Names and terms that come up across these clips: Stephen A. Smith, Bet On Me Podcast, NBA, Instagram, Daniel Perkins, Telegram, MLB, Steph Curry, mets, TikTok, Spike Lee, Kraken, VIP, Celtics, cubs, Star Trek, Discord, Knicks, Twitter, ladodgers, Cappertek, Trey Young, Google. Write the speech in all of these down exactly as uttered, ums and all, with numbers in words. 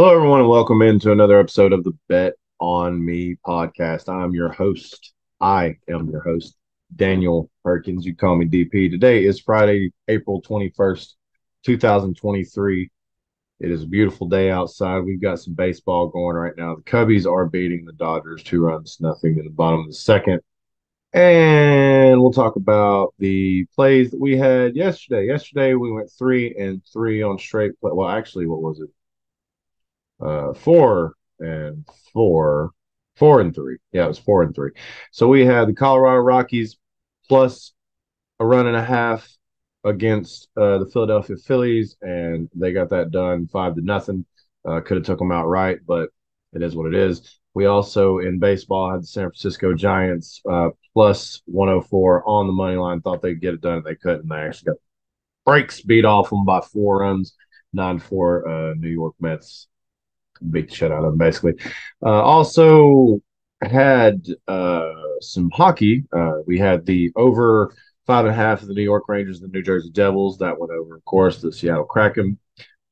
Hello, everyone, and welcome into another episode of the Bet On Me Podcast. I'm your host. I am your host, Daniel Perkins. You call me D P. Today is Friday, April twenty-first, two thousand twenty-three. It is a beautiful day outside. We've got some baseball going right now. The Cubbies are beating the Dodgers two runs nothing in the bottom of the second. And we'll talk about the plays that we had yesterday. Yesterday, we went three and three on straight play. Well, actually, what was it? Uh, four and four, four and three. Yeah, it was four and three. So we had the Colorado Rockies plus a run and a half against uh, the Philadelphia Phillies, and they got that done five to nothing. Uh, could have took them outright, but it is what it is. We also in baseball had the San Francisco Giants uh, plus one oh four on the money line. Thought they'd get it done, they couldn't. They actually got breaks beat off them by four runs, nine four. Uh, New York Mets. Big shit out of them, basically. Uh, also had uh, some hockey. Uh, we had the over five and a half of the New York Rangers and the New Jersey Devils. That went over, of course. The Seattle Kraken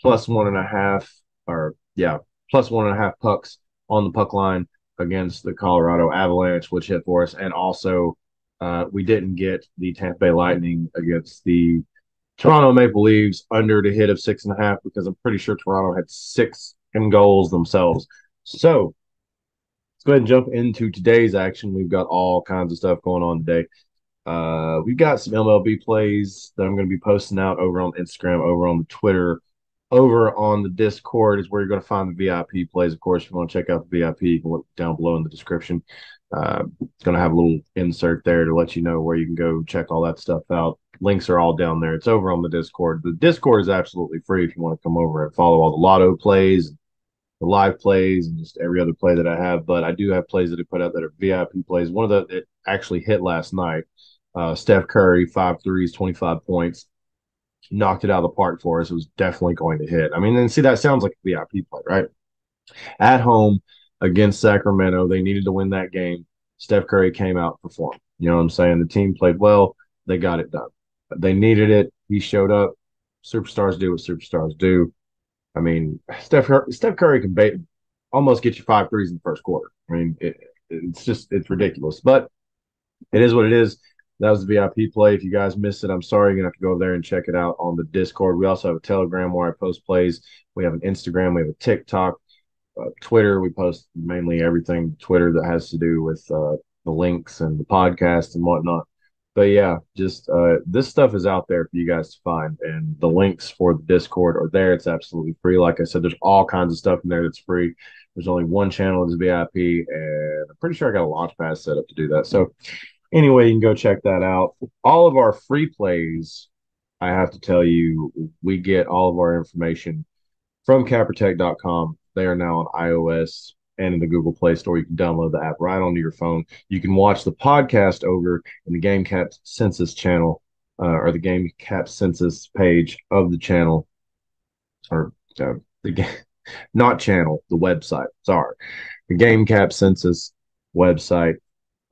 plus one and a half, or yeah, plus one and a half pucks on the puck line against the Colorado Avalanche, which hit for us. And also, uh, we didn't get the Tampa Bay Lightning against the Toronto Maple Leafs under the hit of six and a half because I'm pretty sure Toronto had six. And goals themselves. So let's go ahead and jump into today's action. We've got all kinds of stuff going on today. Uh, we've got some M L B plays that I'm going to be posting out over on Instagram, over on the Twitter, over on the Discord is where you're going to find the V I P plays. Of course, if you want to check out the V I P, you can look down below in the description. Uh, it's going to have a little insert there to let you know where you can go check all that stuff out. Links are all down there. It's over on the Discord. The Discord is absolutely free if you want to come over and follow all the lotto plays, the live plays, and just every other play that I have. But I do have plays that I put out that are V I P plays. One of the that actually hit last night, uh, Steph Curry, five threes, twenty-five points, knocked it out of the park for us. It was definitely going to hit. I mean, and see, that sounds like a V I P play, right? At home against Sacramento, they needed to win that game. Steph Curry came out and performed. You know what I'm saying? The team played well. They got it done. They needed it. He showed up. Superstars do what superstars do. I mean, Steph Curry, Steph Curry can bait, almost get you five threes in the first quarter. I mean, it, it's just it's ridiculous. But it is what it is. That was the V I P play. If you guys missed it, I'm sorry. You're going to have to go over there and check it out on the Discord. We also have a Telegram where I post plays. We have an Instagram. We have a TikTok, uh, Twitter. We post mainly everything Twitter that has to do with uh, the links and the podcast and whatnot. But yeah, just uh, this stuff is out there for you guys to find, and the links for the Discord are there. It's absolutely free. Like I said, there's all kinds of stuff in there that's free. There's only one channel that's V I P, and I'm pretty sure I got a launch pass set up to do that. So anyway, you can go check that out. All of our free plays, I have to tell you, we get all of our information from Cappertek dot com. They are now on iOS and in the Google Play Store. You can download the app right onto your phone. You can watch the podcast over in the Game Cap Census channel uh, or the Game Cap Census page of the channel. Or uh, the not channel, the website. Sorry. The Game Cap Census website,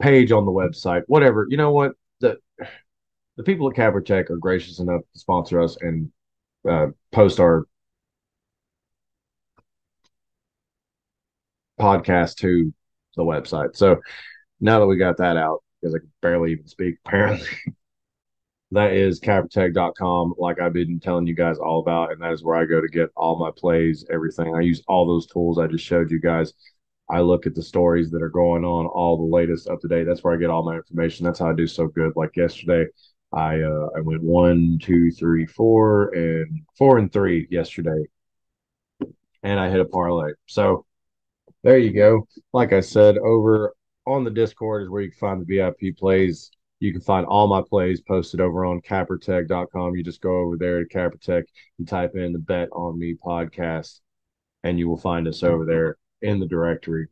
page on the website, whatever. You know what? The, the people at Cappertek are gracious enough to sponsor us and uh, post our podcast to the website. So now that we got that out, because I can barely even speak, apparently, that is Cappertek dot com, like I've been telling you guys all about, and that is where I go to get all my plays, everything. I use all those tools I just showed you guys. I look at the stories that are going on, all the latest up to date. That's where I get all my information. That's how I do so good. Like yesterday, I uh, I went one, two, three, four, and four and three yesterday, and I hit a parlay. So there you go. Like I said, over on the Discord is where you can find the V I P plays. You can find all my plays posted over on Cappertek dot com. You just go over there to Cappertek and type in the Bet On Me Podcast, and you will find us over there in the directory.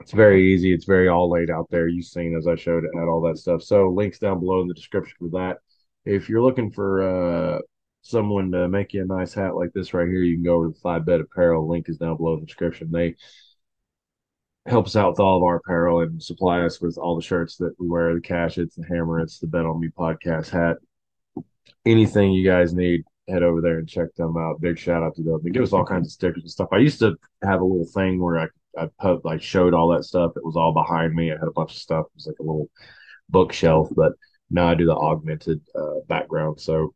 It's very easy. It's very all laid out there. You've seen, as I showed it, had all that stuff. So links down below in the description for that. If you're looking for uh, someone to make you a nice hat like this right here, you can go over to Five Bet Apparel. Link is down below in the description. They help us out with all of our apparel and supply us with all the shirts that we wear, the cash, it's the hammer, it's the Bet On Me Podcast hat. Anything you guys need, head over there and check them out. Big shout out to them. They give us all kinds of stickers and stuff. I used to have a little thing where I I put, like showed all that stuff. It was all behind me. I had a bunch of stuff. It was like a little bookshelf, but now I do the augmented uh, background. So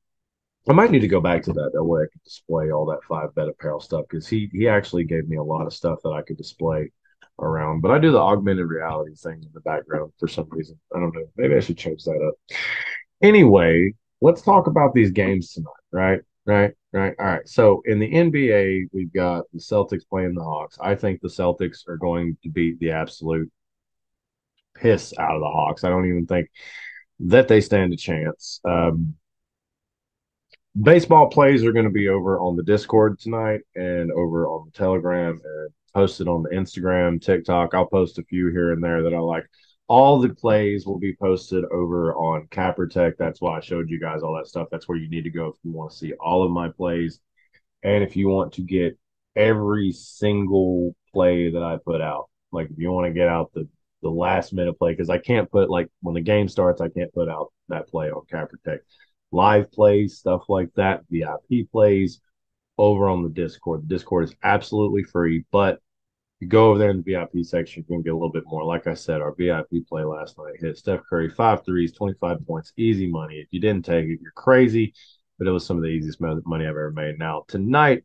I might need to go back to that. That way I could display all that Five Bet Apparel stuff, because he he actually gave me a lot of stuff that I could display around. But I do the augmented reality thing in the background for some reason. I don't know. Maybe I should change that up. Anyway, let's talk about these games tonight, right? Right, right. All right. So in the N B A, we've got the Celtics playing the Hawks. I think the Celtics are going to beat the absolute piss out of the Hawks. I don't even think that they stand a chance. Um, baseball plays are going to be over on the Discord tonight and over on the Telegram and posted on the Instagram, TikTok. I'll post a few here and there that I like. All the plays will be posted over on Cappertek. That's why I showed you guys all that stuff. That's where you need to go if you want to see all of my plays. And if you want to get every single play that I put out, like if you want to get out the, the last minute play, because I can't put, like when the game starts, I can't put out that play on Cappertek. Live plays, stuff like that, V I P plays over on the Discord. The Discord is absolutely free, but you go over there in the V I P section, you're going to get a little bit more. Like I said, our V I P play last night hit Steph Curry, five threes, twenty-five points, easy money. If you didn't take it, you're crazy, but it was some of the easiest money I've ever made. Now, tonight,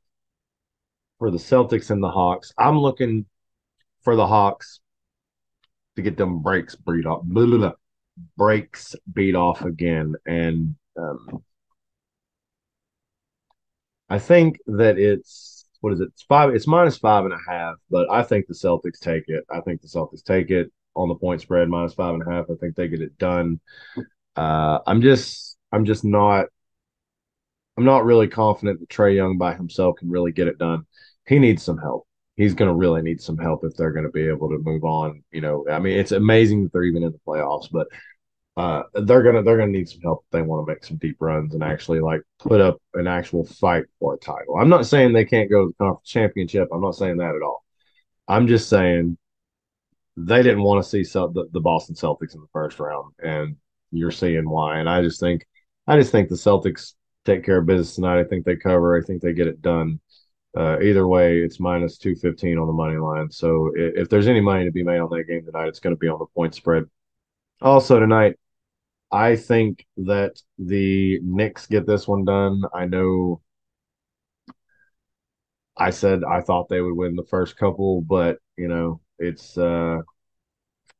for the Celtics and the Hawks, I'm looking for the Hawks to get them breaks beat off, blah, blah, blah, breaks beat off again. And um, I think that it's, what is it? It's five. It's minus five and a half, but I think the Celtics take it. I think the Celtics take it on the point spread, minus five and a half. I think they get it done. Uh, I'm just, I'm just not, I'm not really confident that Trey Young by himself can really get it done. He needs some help. He's going to really need some help if they're going to be able to move on. You know, I mean, it's amazing that they're even in the playoffs, but uh, they're gonna, they're gonna need some help if they want to make some deep runs and actually like put up an actual fight for a title. I'm not saying they can't go to the conference championship. I'm not saying that at all. I'm just saying they didn't want to see some, the, the Boston Celtics in the first round, and you're seeing why. And I just think, I just think the Celtics take care of business tonight. I think they cover. I think they get it done. Uh, either way, it's minus two fifteen on the money line. So if, if there's any money to be made on that game tonight, it's going to be on the point spread. Also tonight, I think that the Knicks get this one done. I know I said I thought they would win the first couple, but, you know, it's uh,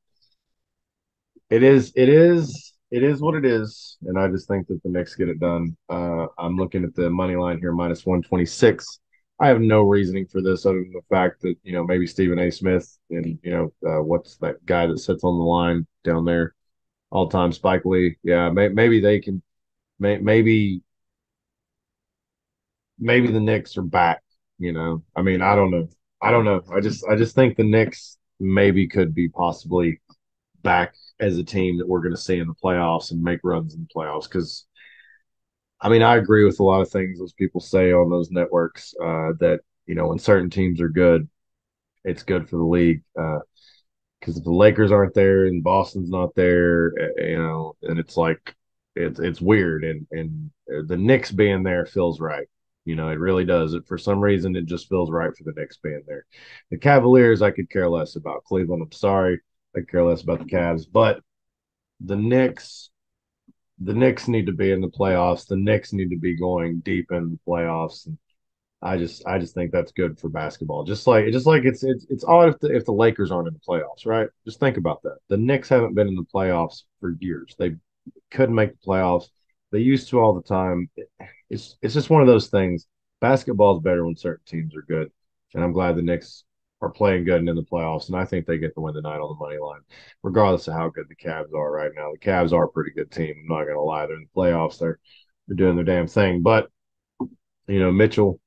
– it is it is, it is what it is, and I just think that the Knicks get it done. Uh, I'm looking at the money line here, minus one twenty-six. I have no reasoning for this other than the fact that, you know, maybe Stephen A. Smith and, you know, uh, what's that guy that sits on the line down there? All-time Spike Lee, yeah, may, maybe they can, may, maybe, maybe the Knicks are back. You know, I mean, I don't know, I don't know. I just, I just think the Knicks maybe could be possibly back as a team that we're going to see in the playoffs and make runs in the playoffs. Because, I mean, I agree with a lot of things those people say on those networks. Uh, that you know, when certain teams are good, it's good for the league. Uh, Because if the Lakers aren't there and Boston's not there, you know, and it's like it's it's weird, and and the Knicks being there feels right, you know, it really does. It for some reason it just feels right for the Knicks being there. The Cavaliers I could care less about. Cleveland, I'm sorry, I could care less about the Cavs, but the Knicks, the Knicks need to be in the playoffs. The Knicks need to be going deep in the playoffs. And I just, I just think that's good for basketball. Just like, just like it's, it's, it's odd if the if the Lakers aren't in the playoffs, right? Just think about that. The Knicks haven't been in the playoffs for years. They couldn't make the playoffs. They used to all the time. It's, it's just one of those things. Basketball is better when certain teams are good, and I'm glad the Knicks are playing good and in the playoffs. And I think they get the win tonight on the money line, regardless of how good the Cavs are right now. The Cavs are a pretty good team. I'm not gonna lie. They're in the playoffs. They're they're doing their damn thing. But you know, Mitchell.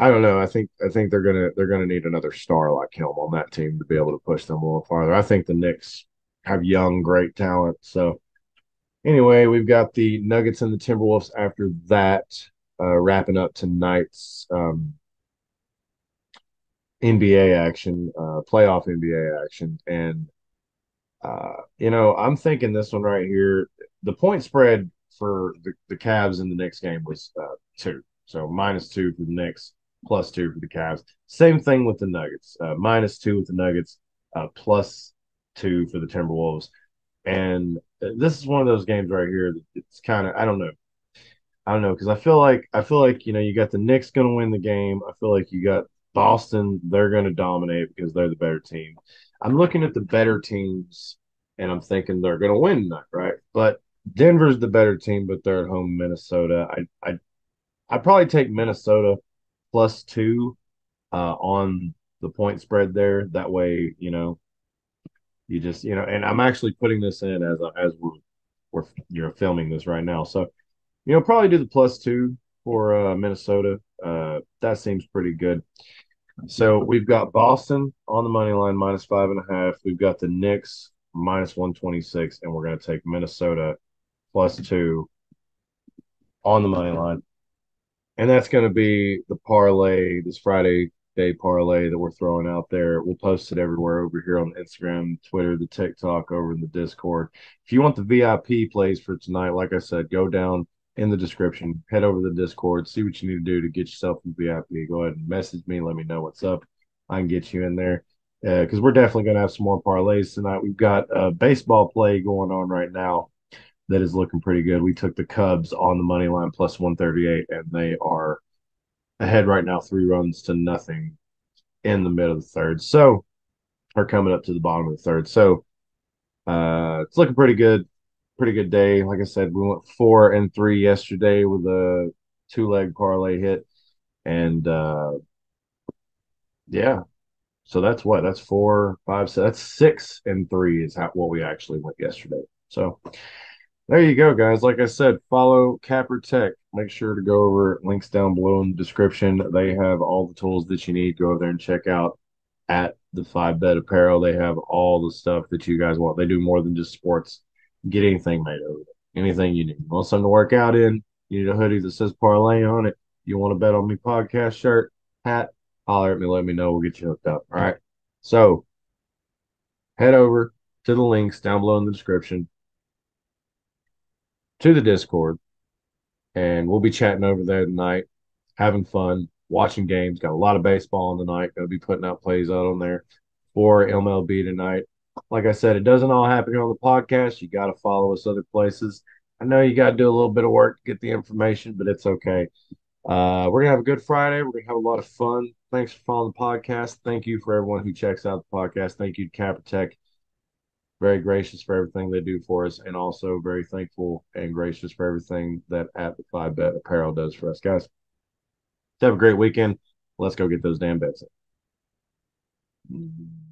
I don't know. I think I think they're gonna they're gonna need another star like him on that team to be able to push them a little farther. I think the Knicks have young, great talent. So anyway, we've got the Nuggets and the Timberwolves after that, uh, wrapping up tonight's um, N B A action, uh, playoff N B A action, and uh, you know, I'm thinking this one right here, the point spread for the, the Cavs in the next game was uh, two. So minus two for the Knicks, plus two for the Cavs. Same thing with the Nuggets. Uh, minus two with the Nuggets, uh, plus two for the Timberwolves. And this is one of those games right here that it's kind of, I don't know. I don't know, because I feel like, I feel like, you know, you got the Knicks going to win the game. I feel like you got Boston, they're going to dominate because they're the better team. I'm looking at the better teams, and I'm thinking they're going to win tonight, right? But Denver's the better team, but they're at home, Minnesota. I, I, I probably take Minnesota plus two uh, on the point spread there. That way, you know, you just, you know, and I'm actually putting this in as a, as we're, we're you're filming this right now. So, you know, probably do the plus two for uh, Minnesota. Uh, that seems pretty good. So we've got Boston on the money line, minus five and a half. We've got the Knicks, minus one twenty-six, and we're going to take Minnesota plus two on the money line. And that's going to be the parlay, this Friday day parlay that we're throwing out there. We'll post it everywhere over here on Instagram, Twitter, the TikTok, over in the Discord. If you want the V I P plays for tonight, like I said, go down in the description, head over to the Discord, see what you need to do to get yourself in V I P. Go ahead and message me, let me know what's up. I can get you in there because uh, we're definitely going to have some more parlays tonight. We've got a baseball play going on right now that is looking pretty good. We took the Cubs on the money line plus one thirty-eight, and they are ahead right now, three runs to nothing in the middle of the third. So, are coming up to the bottom of the third. So, uh, it's looking pretty good. Pretty good day. Like I said, we went four and three yesterday with a two-leg parlay hit, and uh, yeah. So that's what that's four, five, so that's six and three is how, what we actually went yesterday. So. There you go, guys. Like I said, follow Cappertek. Make sure to go over links down below in the description. They have all the tools that you need. Go over there and check out at the Five Bet Apparel. They have all the stuff that you guys want. They do more than just sports. Get anything made over there. Anything you need. You want something to work out in? You need a hoodie that says parlay on it. You want a Bet On Me podcast shirt, hat? Holler at me. Let me know. We'll get you hooked up. All right. So head over to the links down below in the description, to the Discord, and we'll be chatting over there tonight, having fun, watching games. Got a lot of baseball on the night. Going to be putting out plays out on there for M L B tonight. Like I said, it doesn't all happen here on the podcast. You got to follow us other places. I know you got to do a little bit of work to get the information, but it's okay. Uh, we're going to have a good Friday. We're going to have a lot of fun. Thanks for following the podcast. Thank you for everyone who checks out the podcast. Thank you to Cappertek. Very gracious for everything they do for us, and also very thankful and gracious for everything that at the Five Bet Apparel does for us, guys. Have a great weekend. Let's go get those damn bets in.